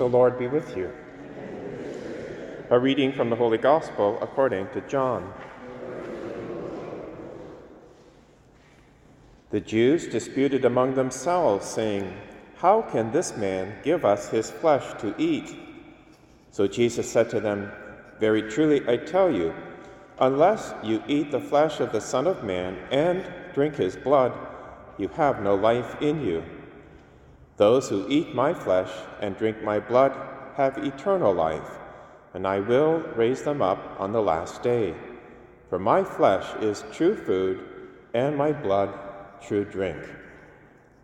The Lord be with you. A reading from the Holy Gospel according to John. The Jews disputed among themselves, saying, "How can this man give us his flesh to eat?" So Jesus said to them, "Very truly I tell you, unless you eat the flesh of the Son of Man and drink his blood, you have no life in you. Those who eat my flesh and drink my blood have eternal life, and I will raise them up on the last day. For my flesh is true food, and my blood true drink.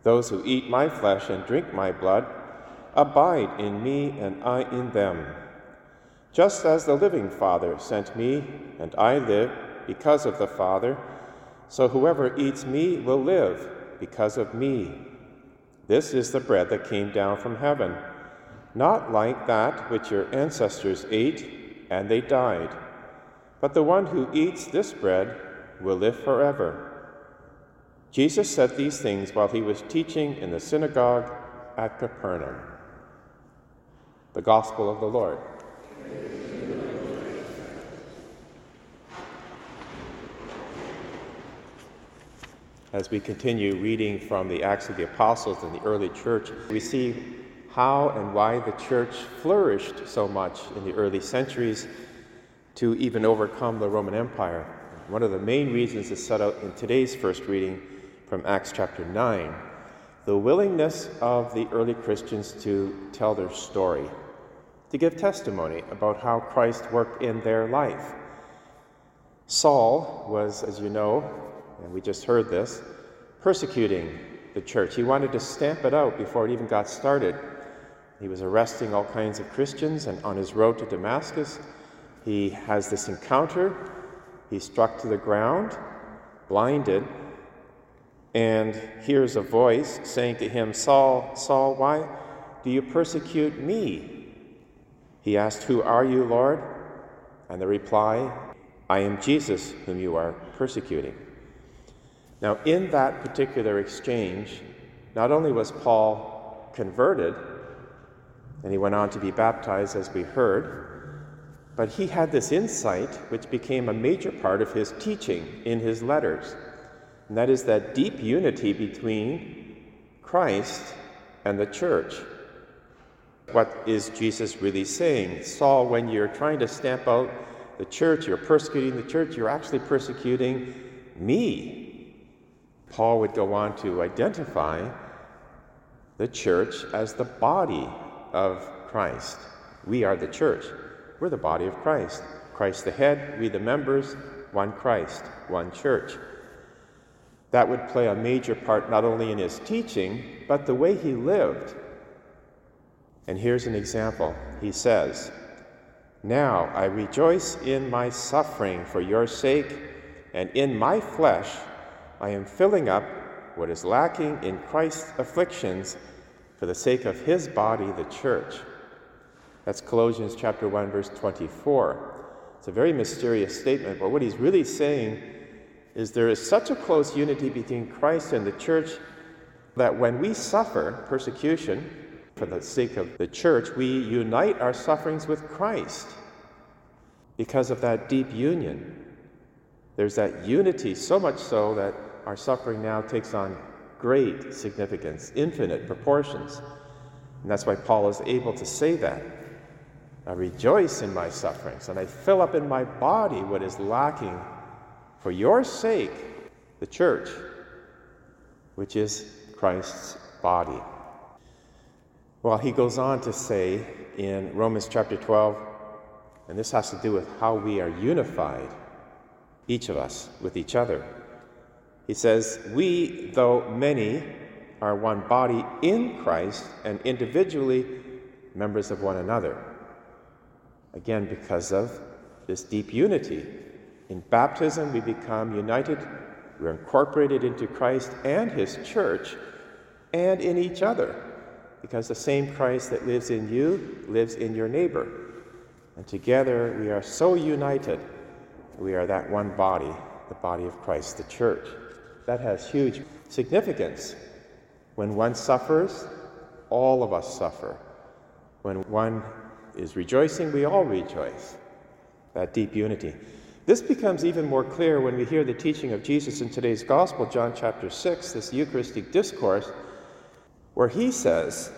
Those who eat my flesh and drink my blood abide in me, and I in them. Just as the living Father sent me, and I live because of the Father, so whoever eats me will live because of me. This is the bread that came down from heaven, not like that which your ancestors ate, and they died. But the one who eats this bread will live forever." Jesus said these things while he was teaching in the synagogue at Capernaum. The Gospel of the Lord. As we continue reading from the Acts of the Apostles in the early church, we see how and why the church flourished so much in the early centuries to even overcome the Roman Empire. One of the main reasons is set out in today's first reading from Acts chapter 9, the willingness of the early Christians to tell their story, to give testimony about how Christ worked in their life. Saul was, as you know, and we just heard this, persecuting the church. He wanted to stamp it out before it even got started. He was arresting all kinds of Christians, and on his road to Damascus, he has this encounter. He's struck to the ground, blinded, and hears a voice saying to him, "Saul, Saul, why do you persecute me?" He asked, "Who are you, Lord?" And the reply, "I am Jesus, whom you are persecuting." Now, in that particular exchange, not only was Paul converted, and he went on to be baptized, as we heard, but he had this insight which became a major part of his teaching in his letters. And that is that deep unity between Christ and the church. What is Jesus really saying? Saul, when you're trying to stamp out the church, you're persecuting the church, you're actually persecuting me. Paul would go on to identify the church as the body of Christ. We are the church. We're the body of Christ. Christ the head, we the members, one Christ, one church. That would play a major part not only in his teaching, but the way he lived. And here's an example. He says, "Now I rejoice in my suffering for your sake, and in my flesh I am filling up what is lacking in Christ's afflictions for the sake of his body, the church." That's Colossians chapter 1, verse 24. It's a very mysterious statement, but what he's really saying is there is such a close unity between Christ and the church that when we suffer persecution for the sake of the church, we unite our sufferings with Christ because of that deep union. There's that unity, so much so that our suffering now takes on great significance, infinite proportions. And that's why Paul is able to say that. "I rejoice in my sufferings, and I fill up in my body what is lacking for your sake, the church," which is Christ's body. Well, he goes on to say in Romans chapter 12, and this has to do with how we are unified, each of us, with each other. He says, "We, though many, are one body in Christ, and individually members of one another." Again, because of this deep unity. In baptism, we become united, we're incorporated into Christ and his church and in each other, because the same Christ that lives in you lives in your neighbor. And together we are so united, we are that one body, the body of Christ, the church. That has huge significance. When one suffers, all of us suffer. When one is rejoicing, we all rejoice. That deep unity. This becomes even more clear when we hear the teaching of Jesus in today's Gospel, John chapter 6, this Eucharistic discourse, where he says,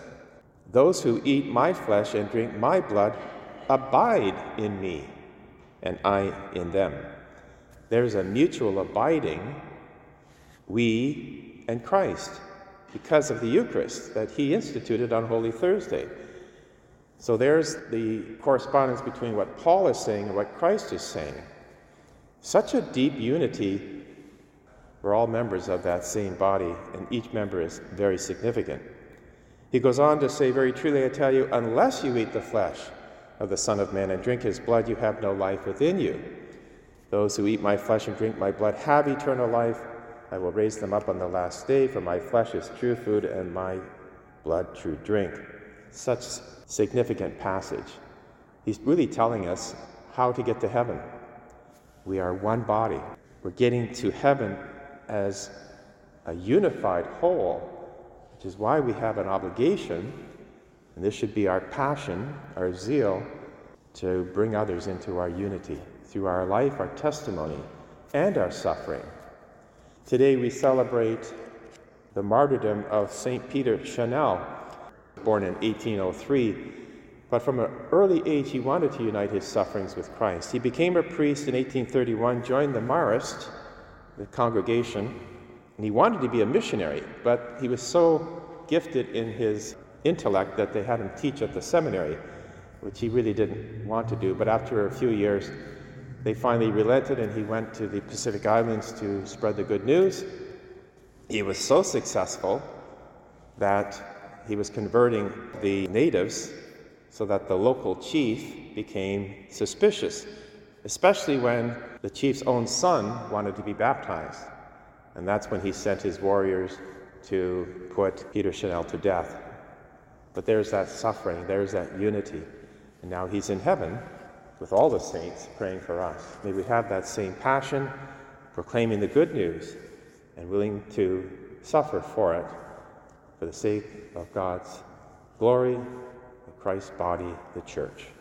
"Those who eat my flesh and drink my blood abide in me, and I in them." There's a mutual abiding, we and Christ, because of the Eucharist that he instituted on Holy Thursday. So there's the correspondence between what Paul is saying and what Christ is saying. Such a deep unity. We're all members of that same body, and each member is very significant. He goes on to say, "Very truly I tell you, unless you eat the flesh of the Son of Man and drink his blood, you have no life within you. Those who eat my flesh and drink my blood have eternal life. I will raise them up on the last day, for my flesh is true food and my blood true drink." Such significant passage. He's really telling us how to get to heaven. We are one body. We're getting to heaven as a unified whole, which is why we have an obligation, and this should be our passion, our zeal, to bring others into our unity through our life, our testimony, and our suffering. Today we celebrate the martyrdom of Saint Peter Chanel, born in 1803, but from an early age he wanted to unite his sufferings with Christ. He became a priest in 1831, joined the Marist, the congregation, and he wanted to be a missionary, but he was so gifted in his intellect that they had him teach at the seminary, which he really didn't want to do. But after a few years, they finally relented, and he went to the Pacific Islands to spread the good news. He was so successful that he was converting the natives so that the local chief became suspicious, especially when the chief's own son wanted to be baptized. And that's when he sent his warriors to put Peter Chanel to death. But there's that suffering, there's that unity. And now he's in heaven with all the saints praying for us. May we have that same passion, proclaiming the good news and willing to suffer for it, for the sake of God's glory, of Christ's body, the Church.